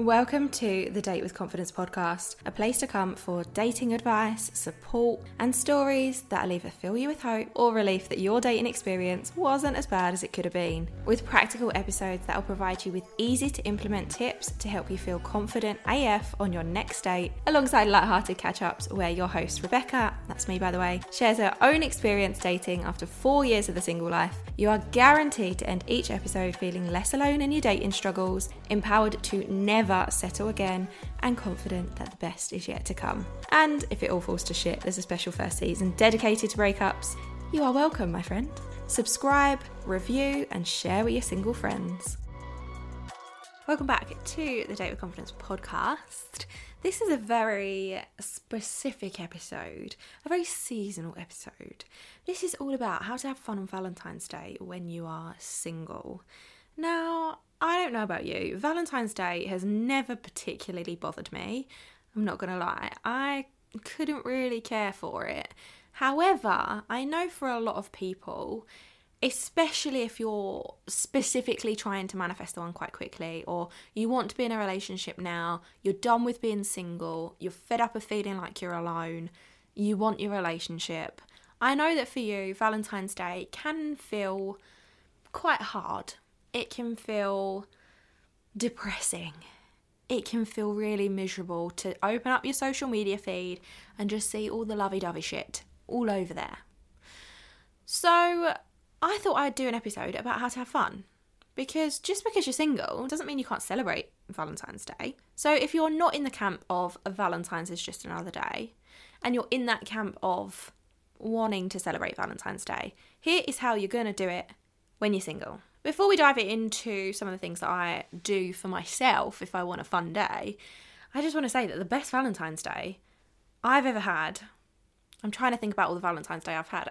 Welcome to the Date with Confidence podcast, a place to come for dating advice, support, and stories that'll either fill you with hope or relief that your dating experience wasn't as bad as it could have been, with practical episodes that'll provide you with easy to implement tips to help you feel confident AF on your next date, alongside lighthearted catch-ups where your host Rebecca, that's me by the way, shares her own experience dating after 4 years of the single life. You are guaranteed to end each episode feeling less alone in your dating struggles, empowered to never settle again, and confident that the best is yet to come. And if it all falls to shit, there's a special first season dedicated to breakups. You are welcome, my friend. Subscribe, review, and share with your single friends. Welcome back to the Date with Confidence podcast. This is a very specific episode, a very seasonal episode. This is all about how to have fun on Valentine's Day when you are single. Now, I don't know about you, Valentine's Day has never particularly bothered me. I'm not going to lie. I couldn't really care for it. However, I know for a lot of people, especially if you're specifically trying to manifest the one quite quickly, or you want to be in a relationship now, you're done with being single, you're fed up of feeling like you're alone, you want your relationship. I know that for you, Valentine's Day can feel quite hard. It can feel depressing. It can feel really miserable to open up your social media feed and just see all the lovey-dovey shit all over there. So I thought I'd do an episode about how to have fun, because just because you're single doesn't mean you can't celebrate Valentine's Day. So if you're not in the camp of Valentine's is just another day, and you're in that camp of wanting to celebrate Valentine's Day, here is how you're going to do it when you're single. Before we dive into some of the things that I do for myself if I want a fun day, I just want to say that the best Valentine's Day I've ever had, I'm trying to think about all the Valentine's Day I've had,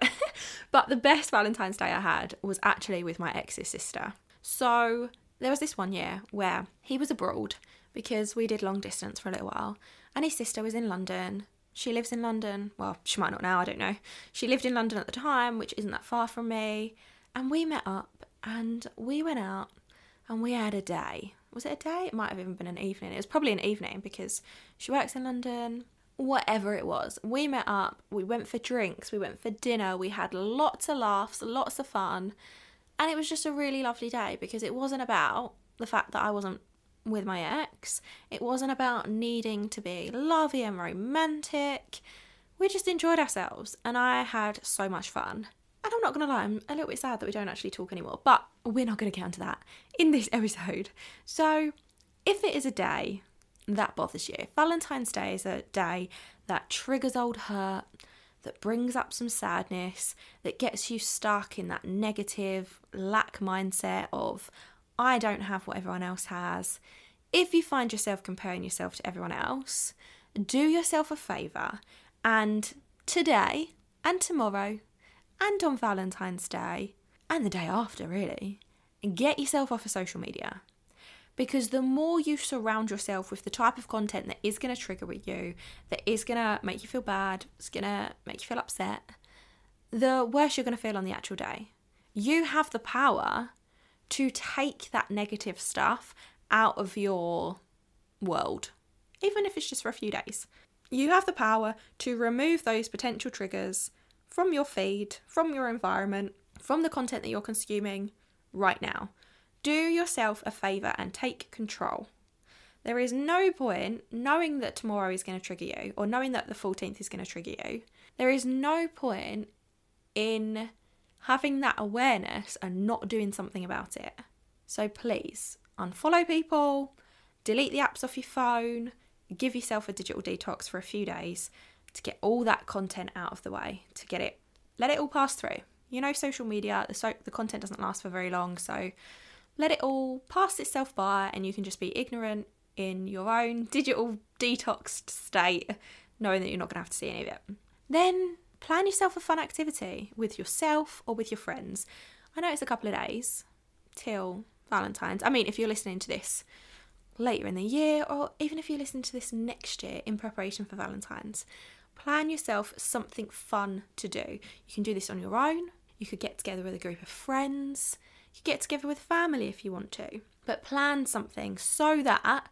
but the best Valentine's Day I had was actually with my ex's sister. So there was this one year where he was abroad because we did long distance for a little while, and his sister was in London. She lives in London. Well, she might not now, I don't know. She lived in London at the time, which isn't that far from me, and we met up. And we went out and we had a day. Was it a day? It might have even been an evening. It was probably an evening because she works in London. Whatever it was, we met up, we went for drinks, we went for dinner, we had lots of laughs, lots of fun. And it was just a really lovely day because it wasn't about the fact that I wasn't with my ex. It wasn't about needing to be lovey and romantic. We just enjoyed ourselves and I had so much fun. And I'm not going to lie, I'm a little bit sad that we don't actually talk anymore, but we're not going to get onto that in this episode. So if it is a day that bothers you, Valentine's Day is a day that triggers old hurt, that brings up some sadness, that gets you stuck in that negative lack mindset of, I don't have what everyone else has. If you find yourself comparing yourself to everyone else, do yourself a favour and today and tomorrow and on Valentine's Day, and the day after really, get yourself off of social media. Because the more you surround yourself with the type of content that is going to trigger with you, that is going to make you feel bad, it's going to make you feel upset, the worse you're going to feel on the actual day. You have the power to take that negative stuff out of your world, even if it's just for a few days. You have the power to remove those potential triggers from your feed, from your environment, from the content that you're consuming right now. Do yourself a favour and take control. There is no point knowing that tomorrow is going to trigger you or knowing that the 14th is going to trigger you. There is no point in having that awareness and not doing something about it. So please unfollow people, delete the apps off your phone, give yourself a digital detox for a few days to get all that content out of the way, to get it, let it all pass through. You know, social media, the content doesn't last for very long, so let it all pass itself by and you can just be ignorant in your own digital detoxed state, knowing that you're not going to have to see any of it. Then plan yourself a fun activity with yourself or with your friends. I know it's a couple of days till Valentine's. I mean, if you're listening to this later in the year, or even if you listen to this next year in preparation for Valentine's, plan yourself something fun to do. You can do this on your own. You could get together with a group of friends. You could get together with family if you want to. But plan something so that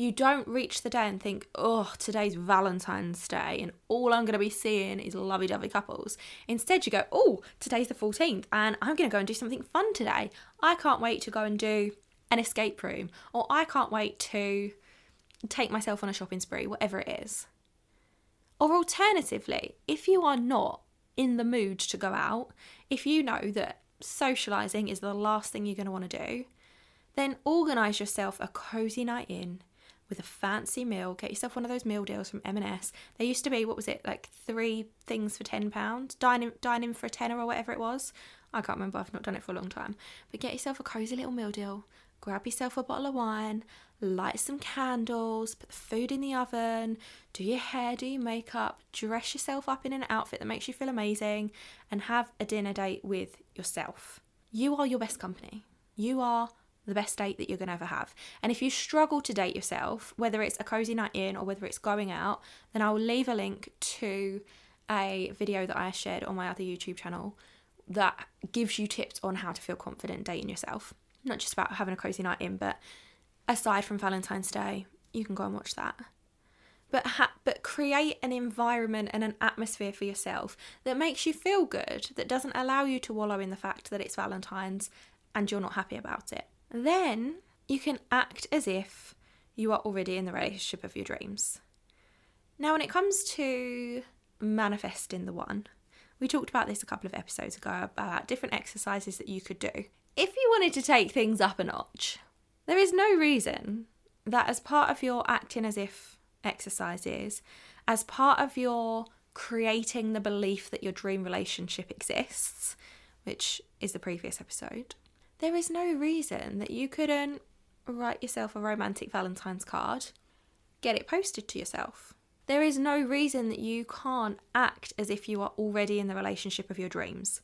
You don't reach the day and think, oh, today's Valentine's Day and all I'm going to be seeing is lovey-dovey couples. Instead, you go, oh, today's the 14th and I'm going to go and do something fun today. I can't wait to go and do an escape room, or I can't wait to take myself on a shopping spree, whatever it is. Or alternatively, if you are not in the mood to go out, if you know that socialising is the last thing you're going to want to do, then organise yourself a cosy night in with a fancy meal. Get yourself one of those meal deals from M&S. There used to be, what was it, like 3 things for £10? Dine in for a tenner or whatever it was. I can't remember, I've not done it for a long time. But get yourself a cosy little meal deal. Grab yourself a bottle of wine, light some candles, put the food in the oven, do your hair, do your makeup, dress yourself up in an outfit that makes you feel amazing, and have a dinner date with yourself. You are your best company. You are the best date that you're going to ever have. And if you struggle to date yourself, whether it's a cosy night in or whether it's going out, then I'll leave a link to a video that I shared on my other YouTube channel that gives you tips on how to feel confident dating yourself. Not just about having a cosy night in, but aside from Valentine's Day, you can go and watch that. But create an environment and an atmosphere for yourself that makes you feel good, that doesn't allow you to wallow in the fact that it's Valentine's and you're not happy about it. Then you can act as if you are already in the relationship of your dreams. Now, when it comes to manifesting the one, we talked about this a couple of episodes ago about different exercises that you could do. If you wanted to take things up a notch, there is no reason that as part of your acting as if exercises, as part of your creating the belief that your dream relationship exists, which is the previous episode, there is no reason that you couldn't write yourself a romantic Valentine's card, get it posted to yourself. There is no reason that you can't act as if you are already in the relationship of your dreams.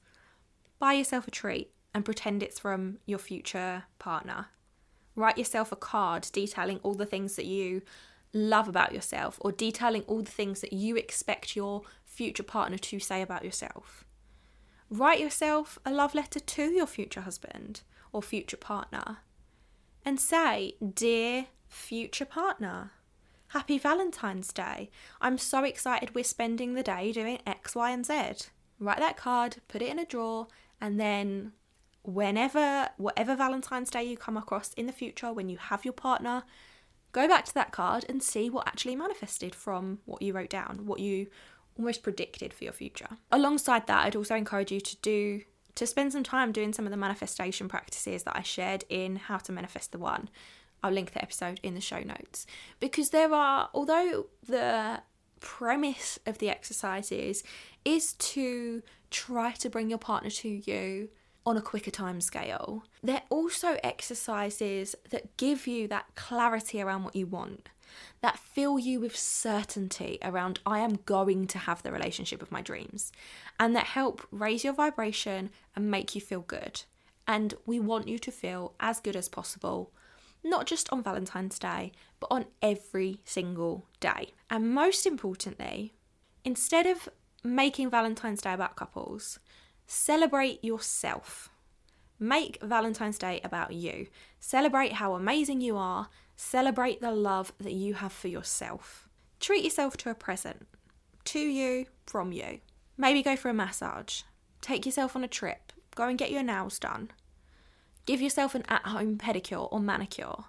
Buy yourself a treat and pretend it's from your future partner. Write yourself a card detailing all the things that you love about yourself, or detailing all the things that you expect your future partner to say about yourself. Write yourself a love letter to your future husband or future partner and say, dear future partner, happy Valentine's Day. I'm so excited we're spending the day doing X, Y, and Z. Write that card, put it in a drawer, and then whatever Valentine's Day you come across in the future when you have your partner, go back to that card and see what actually manifested from what you wrote down, what you almost predicted for your future. Alongside that, I'd also encourage you to spend some time doing some of the manifestation practices that I shared in How to Manifest the One. I'll link the episode in the show notes. Because although the premise of the exercises is to try to bring your partner to you on a quicker time scale, they're also exercises that give you that clarity around what you want, that fill you with certainty around, I am going to have the relationship of my dreams, and that help raise your vibration and make you feel good. And we want you to feel as good as possible, not just on Valentine's Day, but on every single day. And most importantly, instead of making Valentine's Day about couples, celebrate yourself. Make Valentine's Day about you. Celebrate how amazing you are. Celebrate the love that you have for yourself. Treat yourself to a present, to you, from you. Maybe go for a massage. Take yourself on a trip. Go and get your nails done. Give yourself an at-home pedicure or manicure.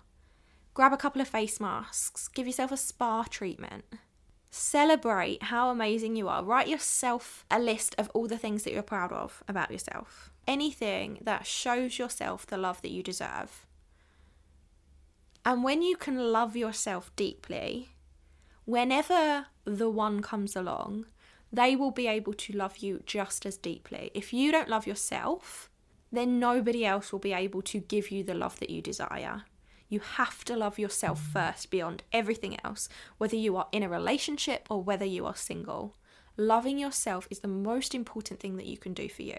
Grab a couple of face masks. Give yourself a spa treatment. Celebrate how amazing you are. Write yourself a list of all the things that you're proud of about yourself. Anything that shows yourself the love that you deserve. And when you can love yourself deeply, whenever the one comes along, they will be able to love you just as deeply. If you don't love yourself, then nobody else will be able to give you the love that you desire. You have to love yourself first beyond everything else, whether you are in a relationship or whether you are single. Loving yourself is the most important thing that you can do for you.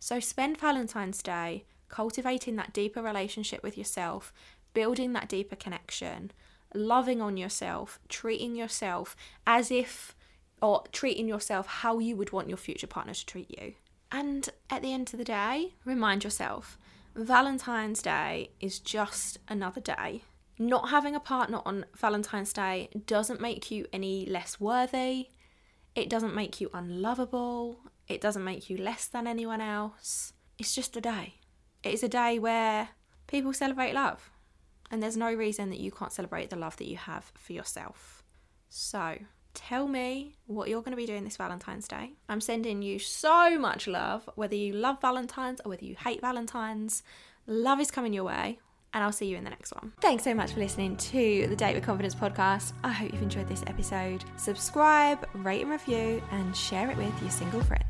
So spend Valentine's Day cultivating that deeper relationship with yourself, building that deeper connection, loving on yourself, treating yourself as if, or treating yourself how you would want your future partner to treat you. And at the end of the day, remind yourself, Valentine's Day is just another day. Not having a partner on Valentine's Day doesn't make you any less worthy. It doesn't make you unlovable. It doesn't make you less than anyone else. It's just a day. It is a day where people celebrate love. And there's no reason that you can't celebrate the love that you have for yourself. So tell me what you're going to be doing this Valentine's Day. I'm sending you so much love, whether you love Valentine's or whether you hate Valentine's. Love is coming your way. And I'll see you in the next one. Thanks so much for listening to the Date with Confidence podcast. I hope you've enjoyed this episode. Subscribe, rate and review, and share it with your single friends.